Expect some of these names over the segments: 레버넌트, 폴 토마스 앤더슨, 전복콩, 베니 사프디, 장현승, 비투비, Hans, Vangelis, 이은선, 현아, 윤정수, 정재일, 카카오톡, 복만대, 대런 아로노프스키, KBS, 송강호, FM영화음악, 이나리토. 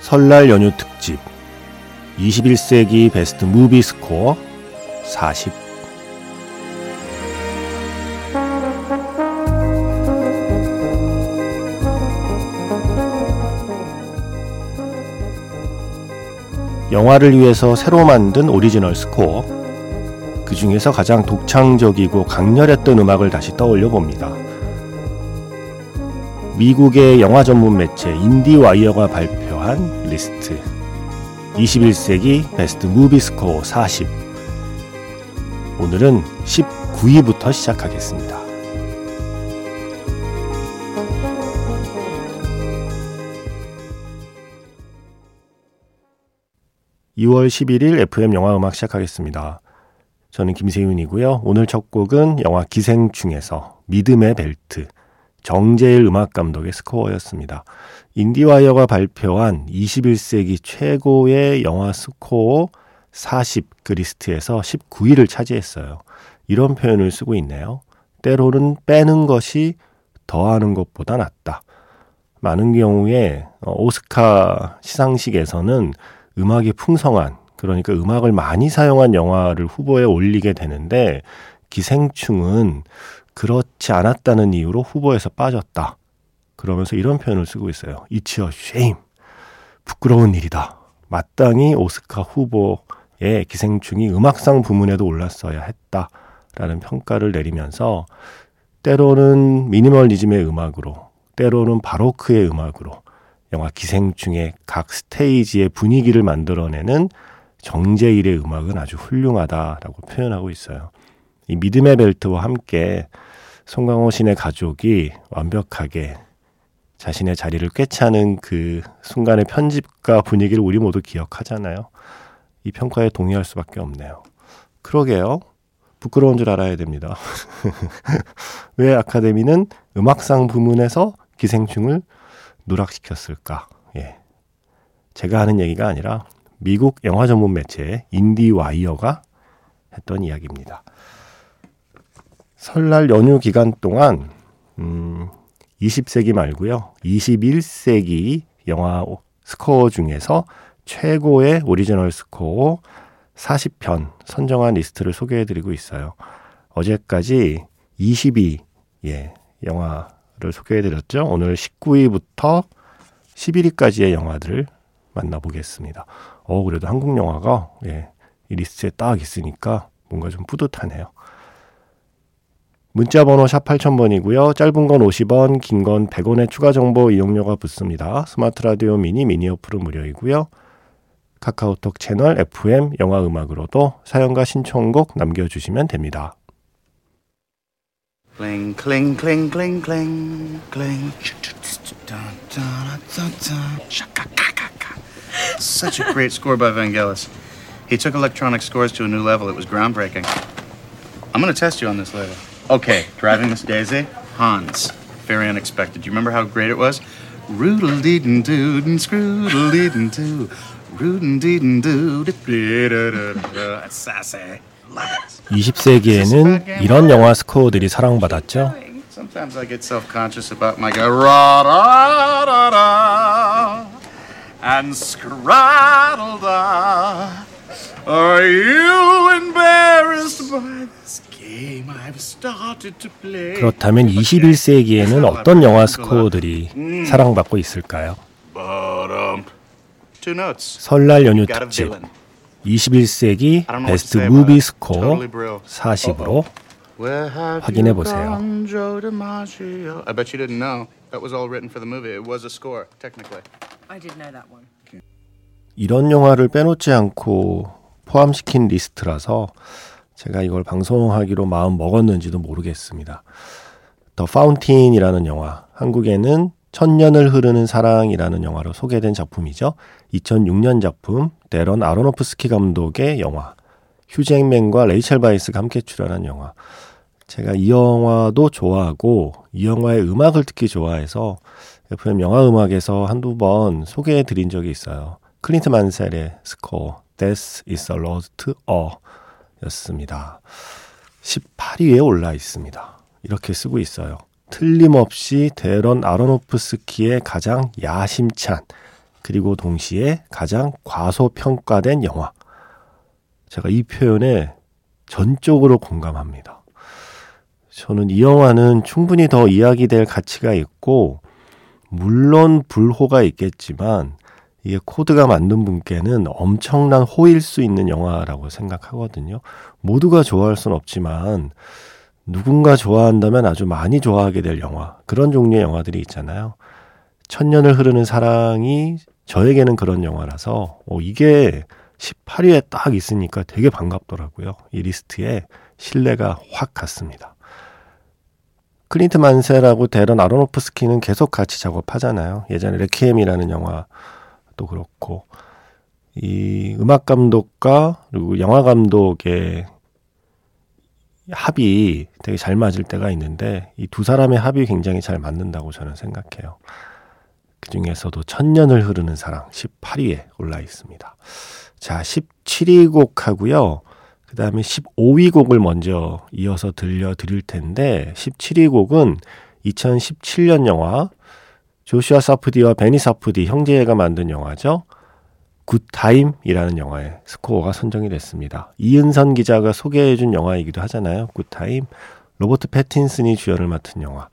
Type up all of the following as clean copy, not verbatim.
설날 연휴 특집 21세기 베스트 무비 스코어 40. 영화를 위해서 새로 만든 오리지널 스코어, 그 중에서 가장 독창적이고 강렬했던 음악을 다시 떠올려 봅니다. 미국의 영화 전문 매체 인디와이어가 발표한 리스트 21세기 베스트 무비 스코어 40. 오늘은 19위부터 시작하겠습니다. 2월 11일 FM 영화음악 시작하겠습니다. 저는 김세윤이고요. 오늘 첫 곡은 영화 기생충에서 믿음의 벨트, 정재일 음악감독의 스코어였습니다. 인디와이어가 발표한 21세기 최고의 영화 스코어 40 그 리스트에서 19위를 차지했어요. 이런 표현을 쓰고 있네요. 때로는 빼는 것이 더하는 것보다 낫다. 많은 경우에 오스카 시상식에서는 음악이 풍성한, 그러니까 음악을 많이 사용한 영화를 후보에 올리게 되는데 기생충은 그렇지 않았다는 이유로 후보에서 빠졌다. 그러면서 이런 표현을 쓰고 있어요. It's a shame. 부끄러운 일이다. 마땅히 오스카 후보에 기생충이 음악상 부문에도 올랐어야 했다라는 평가를 내리면서 때로는 미니멀리즘의 음악으로, 때로는 바로크의 음악으로 영화 기생충의 각 스테이지의 분위기를 만들어내는 정재일의 음악은 아주 훌륭하다라고 표현하고 있어요. 이 믿음의 벨트와 함께 송강호 신의 가족이 완벽하게 자신의 자리를 꿰차는 그 순간의 편집과 분위기를 우리 모두 기억하잖아요. 이 평가에 동의할 수밖에 없네요. 그러게요. 부끄러운 줄 알아야 됩니다. 왜 아카데미는 음악상 부문에서 기생충을 누락시켰을까? 예, 제가 하는 얘기가 아니라 미국 영화 전문 매체 인디와이어가 했던 이야기입니다. 설날 연휴 기간 동안 20세기 말고요. 21세기 영화 스코어 중에서 최고의 오리지널 스코어 40편 선정한 리스트를 소개해드리고 있어요. 어제까지 20위 영화를 소개해드렸죠. 오늘 19위부터 11위까지의 영화들을 만나보겠습니다. 그래도 한국 영화가 이 리스트에 딱 있으니까 뭔가 좀 뿌듯하네요. 문자번호 샵 8000번이고요. 짧은 건 50원, 긴 건 100원의 추가 정보 이용료가 붙습니다. 스마트 라디오 미니 어플은 무료이고요. 카카오톡 채널 FM 영화음악으로도 사연과 신청곡 남겨주시면 됩니다. Such a great score by Vangelis. He took electronic scores to a new level. It was groundbreaking. I'm going to test you on this later. Okay, driving Miss Daisy, Hans. Very unexpected. Do you remember how great it was? Roodle-dee-doo-doo, scroodle-dee-doo, roodle-dee-doo, da-da-da-da. That's sassy. Love it. 20세기에는 이런 영화 스코어들이 사랑받았죠. Sometimes I get self-conscious about my ra-ra-ra-ra and scraddle-da. Are you embarrassed by this? 그렇다면 21세기에는 어떤 영화 스코어들이 사랑받고 있을까요? 설날 연휴 특집 21세기 베스트 무비 스코어 40으로 확인해 보세요. 이런 영화를 빼놓지 않고 포함시킨 리스트라서 제가 이걸 방송하기로 마음 먹었는지도 모르겠습니다. 더 파운틴이라는 영화, 한국에는 천년을 흐르는 사랑이라는 영화로 소개된 작품이죠. 2006년 작품, 대런 아로노프스키 감독의 영화, 휴지 액맨과 레이첼 바이스가 함께 출연한 영화. 제가 이 영화도 좋아하고 이 영화의 음악을 특히 좋아해서 FM 영화음악에서 한두 번 소개해드린 적이 있어요. 클린트 만셀의 스코어 Death is a Road to All 였습니다. 18위에 올라 있습니다. 이렇게 쓰고 있어요. 틀림없이 대런 아로노프스키의 가장 야심찬 그리고 동시에 가장 과소평가된 영화. 제가 이 표현에 전적으로 공감합니다. 저는 이 영화는 충분히 더 이야기될 가치가 있고 물론 불호가 있겠지만 이게 코드가 만든 분께는 엄청난 호일 수 있는 영화라고 생각하거든요. 모두가 좋아할 순 없지만 누군가 좋아한다면 아주 많이 좋아하게 될 영화, 그런 종류의 영화들이 있잖아요. 천년을 흐르는 사랑이 저에게는 그런 영화라서 이게 18위에 딱 있으니까 되게 반갑더라고요. 이 리스트에 신뢰가 확 갔습니다. 클린트 만셀하고 대런 아로노프스키는 계속 같이 작업하잖아요. 예전에 레퀴엠이라는 영화도 그렇고 이 음악 감독과 그리고 영화 감독의 합이 되게 잘 맞을 때가 있는데 이 두 사람의 합이 굉장히 잘 맞는다고 저는 생각해요. 그 중에서도 천년을 흐르는 사랑 18위에 올라 있습니다. 자, 17위 곡하고요. 그 다음에 15위 곡을 먼저 이어서 들려드릴 텐데 17위 곡은 2017년 영화 조슈아 사프디와 베니 사프디 형제가 만든 영화죠. 굿타임이라는 영화에 스코어가 선정이 됐습니다. 이은선 기자가 소개해준 영화이기도 하잖아요. 굿타임. 로버트 패틴슨이 주연을 맡은 영화.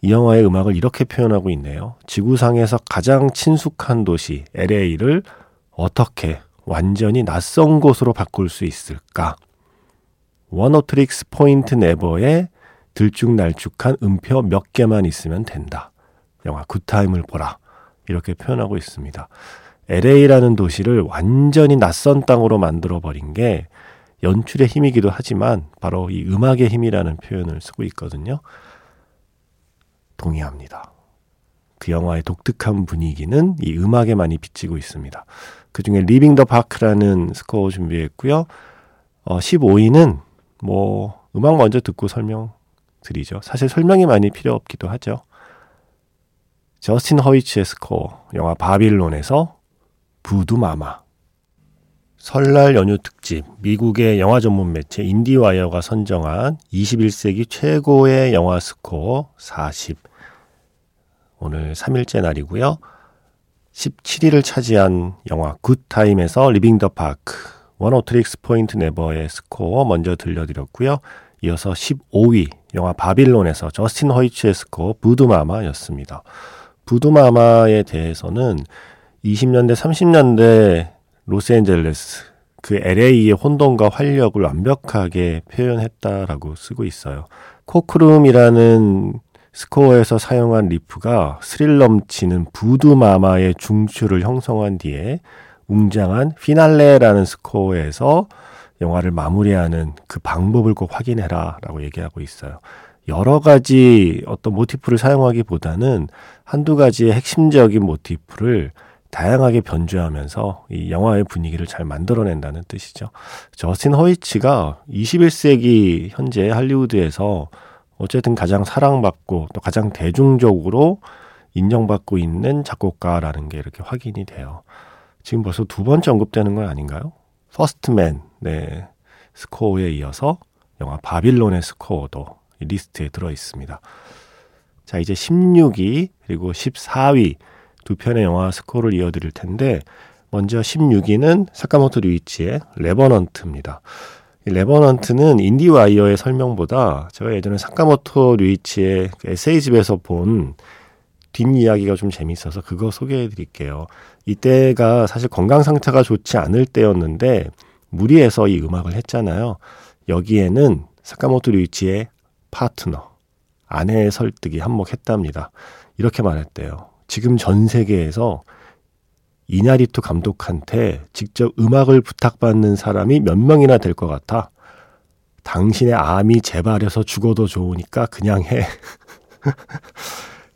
이 영화의 음악을 이렇게 표현하고 있네요. 지구상에서 가장 친숙한 도시 LA를 어떻게 완전히 낯선 곳으로 바꿀 수 있을까? 원오트릭스 포인트 네버에 들쭉날쭉한 음표 몇 개만 있으면 된다. 영화 굿타임을 보라. 이렇게 표현하고 있습니다. LA라는 도시를 완전히 낯선 땅으로 만들어버린 게 연출의 힘이기도 하지만 바로 이 음악의 힘이라는 표현을 쓰고 있거든요. 동의합니다. 그 영화의 독특한 분위기는 이 음악에 많이 비치고 있습니다. 그 중에 리빙 더 파크라는 스코어 준비했고요. 15위는 음악 먼저 듣고 설명드리죠. 사실 설명이 많이 필요 없기도 하죠. 저스틴 허위츠의 스코어, 영화 바빌론에서 부두마마. 설날 연휴 특집, 미국의 영화 전문 매체 인디와이어가 선정한 21세기 최고의 영화 스코어 40. 오늘 3일째 날이고요. 17위를 차지한 영화 굿타임에서 리빙 더 파크, 원오트릭스 포인트 네버의 스코어 먼저 들려드렸고요. 이어서 15위 영화 바빌론에서 저스틴 허위츠의 스코어 부두마마였습니다. 부두마마에 대해서는 20년대, 30년대 로스앤젤레스, 그 LA의 혼돈과 활력을 완벽하게 표현했다라고 쓰고 있어요. 코크룸이라는 스코어에서 사용한 리프가 스릴 넘치는 부두마마의 중추를 형성한 뒤에 웅장한 피날레라는 스코어에서 영화를 마무리하는 그 방법을 꼭 확인해라 라고 얘기하고 있어요. 여러 가지 어떤 모티프를 사용하기보다는 한두 가지의 핵심적인 모티프를 다양하게 변주하면서 이 영화의 분위기를 잘 만들어낸다는 뜻이죠. 저스틴 허위츠가 21세기 현재 할리우드에서 어쨌든 가장 사랑받고 또 가장 대중적으로 인정받고 있는 작곡가라는 게 이렇게 확인이 돼요. 지금 벌써 두 번째 언급되는 건 아닌가요? 퍼스트맨, 네, 스코어에 이어서 영화 바빌론의 스코어도 리스트에 들어있습니다. 자, 이제 16위 그리고 14위 두 편의 영화 스코어를 이어드릴 텐데 먼저 16위는 사카모토 류이치의 레버넌트입니다. 이 레버넌트는 인디와이어의 설명보다 제가 예전에 사카모토 류이치의 에세이집에서 본 뒷이야기가 좀 재미있어서 그거 소개해드릴게요. 이때가 사실 건강 상태가 좋지 않을 때였는데 무리해서 이 음악을 했잖아요. 여기에는 사카모토 류이치의 파트너, 아내의 설득이 한몫했답니다. 이렇게 말했대요. 지금 전 세계에서 이나리토 감독한테 직접 음악을 부탁받는 사람이 몇 명이나 될 것 같아. 당신의 암이 재발해서 죽어도 좋으니까 그냥 해.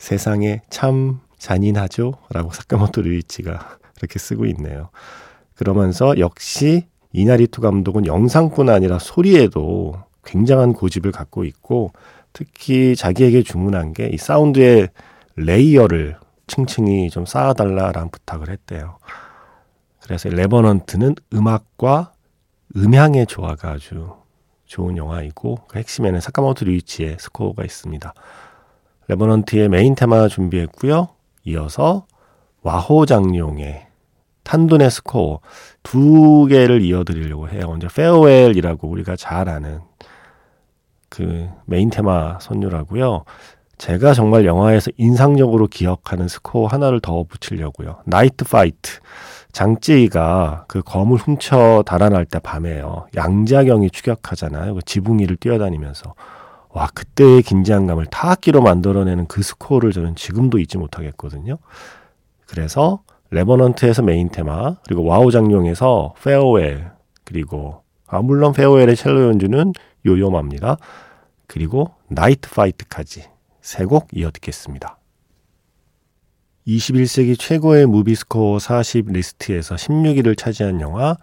세상에 참 잔인하죠? 라고 사카모토 류이치가 그렇게 쓰고 있네요. 그러면서 역시 이나리토 감독은 영상뿐 아니라 소리에도 굉장한 고집을 갖고 있고, 특히 자기에게 주문한 게 이 사운드의 레이어를 층층이 좀 쌓아달라라는 부탁을 했대요. 그래서 레버넌트는 음악과 음향의 조화가 아주 좋은 영화이고, 그 핵심에는 사카모토 류이치의 스코어가 있습니다. 레버넌트의 메인 테마 준비했고요. 이어서 와호 장룡의 탄둔의 스코어 두 개를 이어드리려고 해요. 먼저 페어웰이라고 우리가 잘 아는 그 메인 테마 선율하고요. 제가 정말 영화에서 인상적으로 기억하는 스코어 하나를 더 붙이려고요. 나이트 파이트. 장찌가 그 검을 훔쳐 달아날 때 밤에요. 양자경이 추격하잖아요. 그 지붕 위를 뛰어다니면서. 와, 그때의 긴장감을 타악기로 만들어내는 그 스코어를 저는 지금도 잊지 못하겠거든요. 그래서 레버넌트에서 메인 테마, 그리고 와우 장룡에서 페어웰, 그리고 물론 페어웰의 첼로 연주는 요요마입니다. 그리고 나이트 파이트까지 세 곡 이어 듣겠습니다. 21세기 최고의 무비스코어 40 리스트에서 16위를 차지한 영화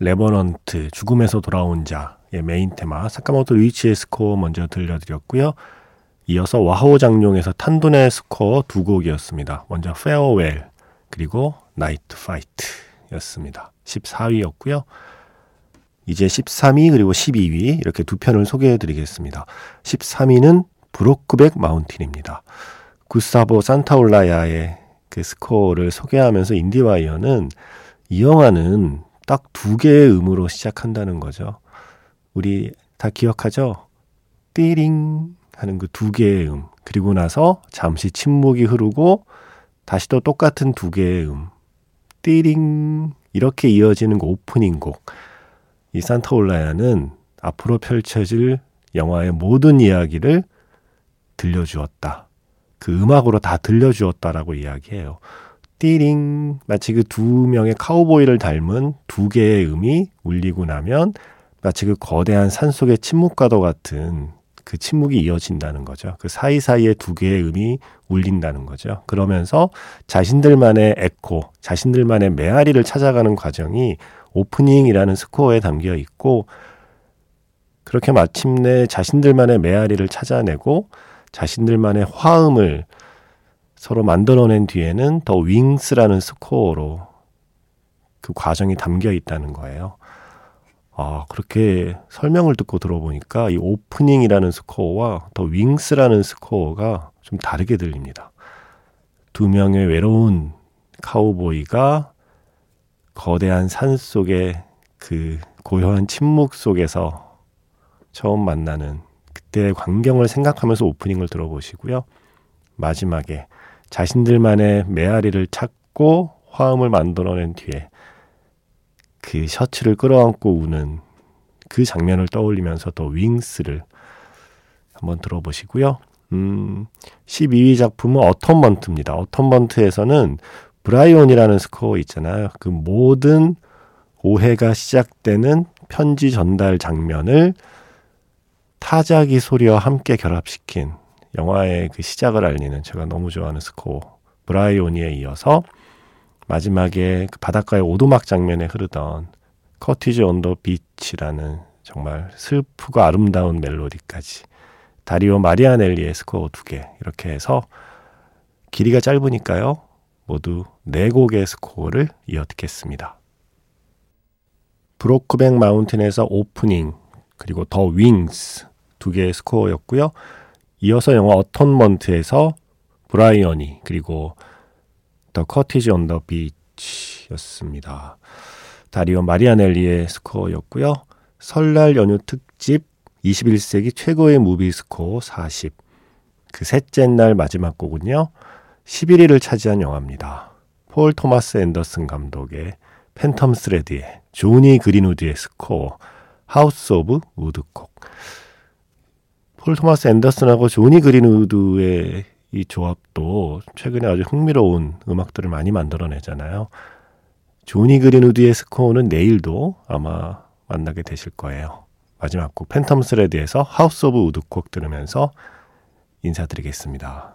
레버넌트, 죽음에서 돌아온 자의 메인 테마 사카모토 류이치의 스코어 먼저 들려드렸고요. 이어서 와호 장룡에서 탄돈의 스코어 두 곡이었습니다. 먼저 페어웰 그리고 나이트 파이트였습니다. 14위였고요. 이제 13위 그리고 12위 이렇게 두 편을 소개해드리겠습니다. 13위는 브로크백 마운틴입니다. 구스타보 산타올라야의 그 스코어를 소개하면서 인디와이어는 이 영화는 딱 두 개의 음으로 시작한다는 거죠. 우리 다 기억하죠? 띠링 하는 그 두 개의 음. 그리고 나서 잠시 침묵이 흐르고 다시 또 똑같은 두 개의 음. 띠링 이렇게 이어지는 그 오프닝 곡. 이 산타올라야는 앞으로 펼쳐질 영화의 모든 이야기를 들려주었다. 그 음악으로 다 들려주었다라고 이야기해요. 띠링 마치 그 두 명의 카우보이를 닮은 두 개의 음이 울리고 나면 마치 그 거대한 산속의 침묵과도 같은 그 침묵이 이어진다는 거죠. 그 사이사이에 두 개의 음이 울린다는 거죠. 그러면서 자신들만의 에코, 자신들만의 메아리를 찾아가는 과정이 오프닝이라는 스코어에 담겨 있고, 그렇게 마침내 자신들만의 메아리를 찾아내고 자신들만의 화음을 서로 만들어낸 뒤에는 더 윙스라는 스코어로 그 과정이 담겨 있다는 거예요. 그렇게 설명을 듣고 들어보니까 이 오프닝이라는 스코어와 더 윙스라는 스코어가 좀 다르게 들립니다. 두 명의 외로운 카우보이가 거대한 산 속의 그 고요한 침묵 속에서 처음 만나는 그때의 광경을 생각하면서 오프닝을 들어보시고요. 마지막에 자신들만의 메아리를 찾고 화음을 만들어낸 뒤에 그 셔츠를 끌어안고 우는 그 장면을 떠올리면서 더 윙스를 한번 들어보시고요. 12위 작품은 어텀먼트입니다. 어텀먼트에서는 브라이온이라는 스코어 있잖아요. 그 모든 오해가 시작되는 편지 전달 장면을 타자기 소리와 함께 결합시킨 영화의 그 시작을 알리는 제가 너무 좋아하는 스코어 브라이오니에 이어서 마지막에 그 바닷가의 오두막 장면에 흐르던 커티즈 온 더 비치라는 정말 슬프고 아름다운 멜로디까지 다리오 마리아넬리의 스코어 두 개 이렇게 해서 길이가 짧으니까요. 모두 네 곡의 스코어를 이어 듣겠습니다. 브로크백 마운틴에서 오프닝 그리고 더 윙스 두 개의 스코어였고요. 이어서 영화 어톤먼트에서 브라이언이 그리고 더 커티지 온 더 비치였습니다. 다리오 마리아넬리의 스코어였고요. 설날 연휴 특집 21세기 최고의 무비 스코어 40. 그 셋째 날 마지막 곡은요. 11위를 차지한 영화입니다. 폴 토마스 앤더슨 감독의 팬텀 스레드의 조니 그린우드의 스코어 하우스 오브 우드콕. 폴 토마스 앤더슨하고 조니 그린우드의 이 조합도 최근에 아주 흥미로운 음악들을 많이 만들어내잖아요. 조니 그린우드의 스코어는 내일도 아마 만나게 되실 거예요. 마지막 곡 팬텀 스레드에서 하우스 오브 우드콕 들으면서 인사드리겠습니다.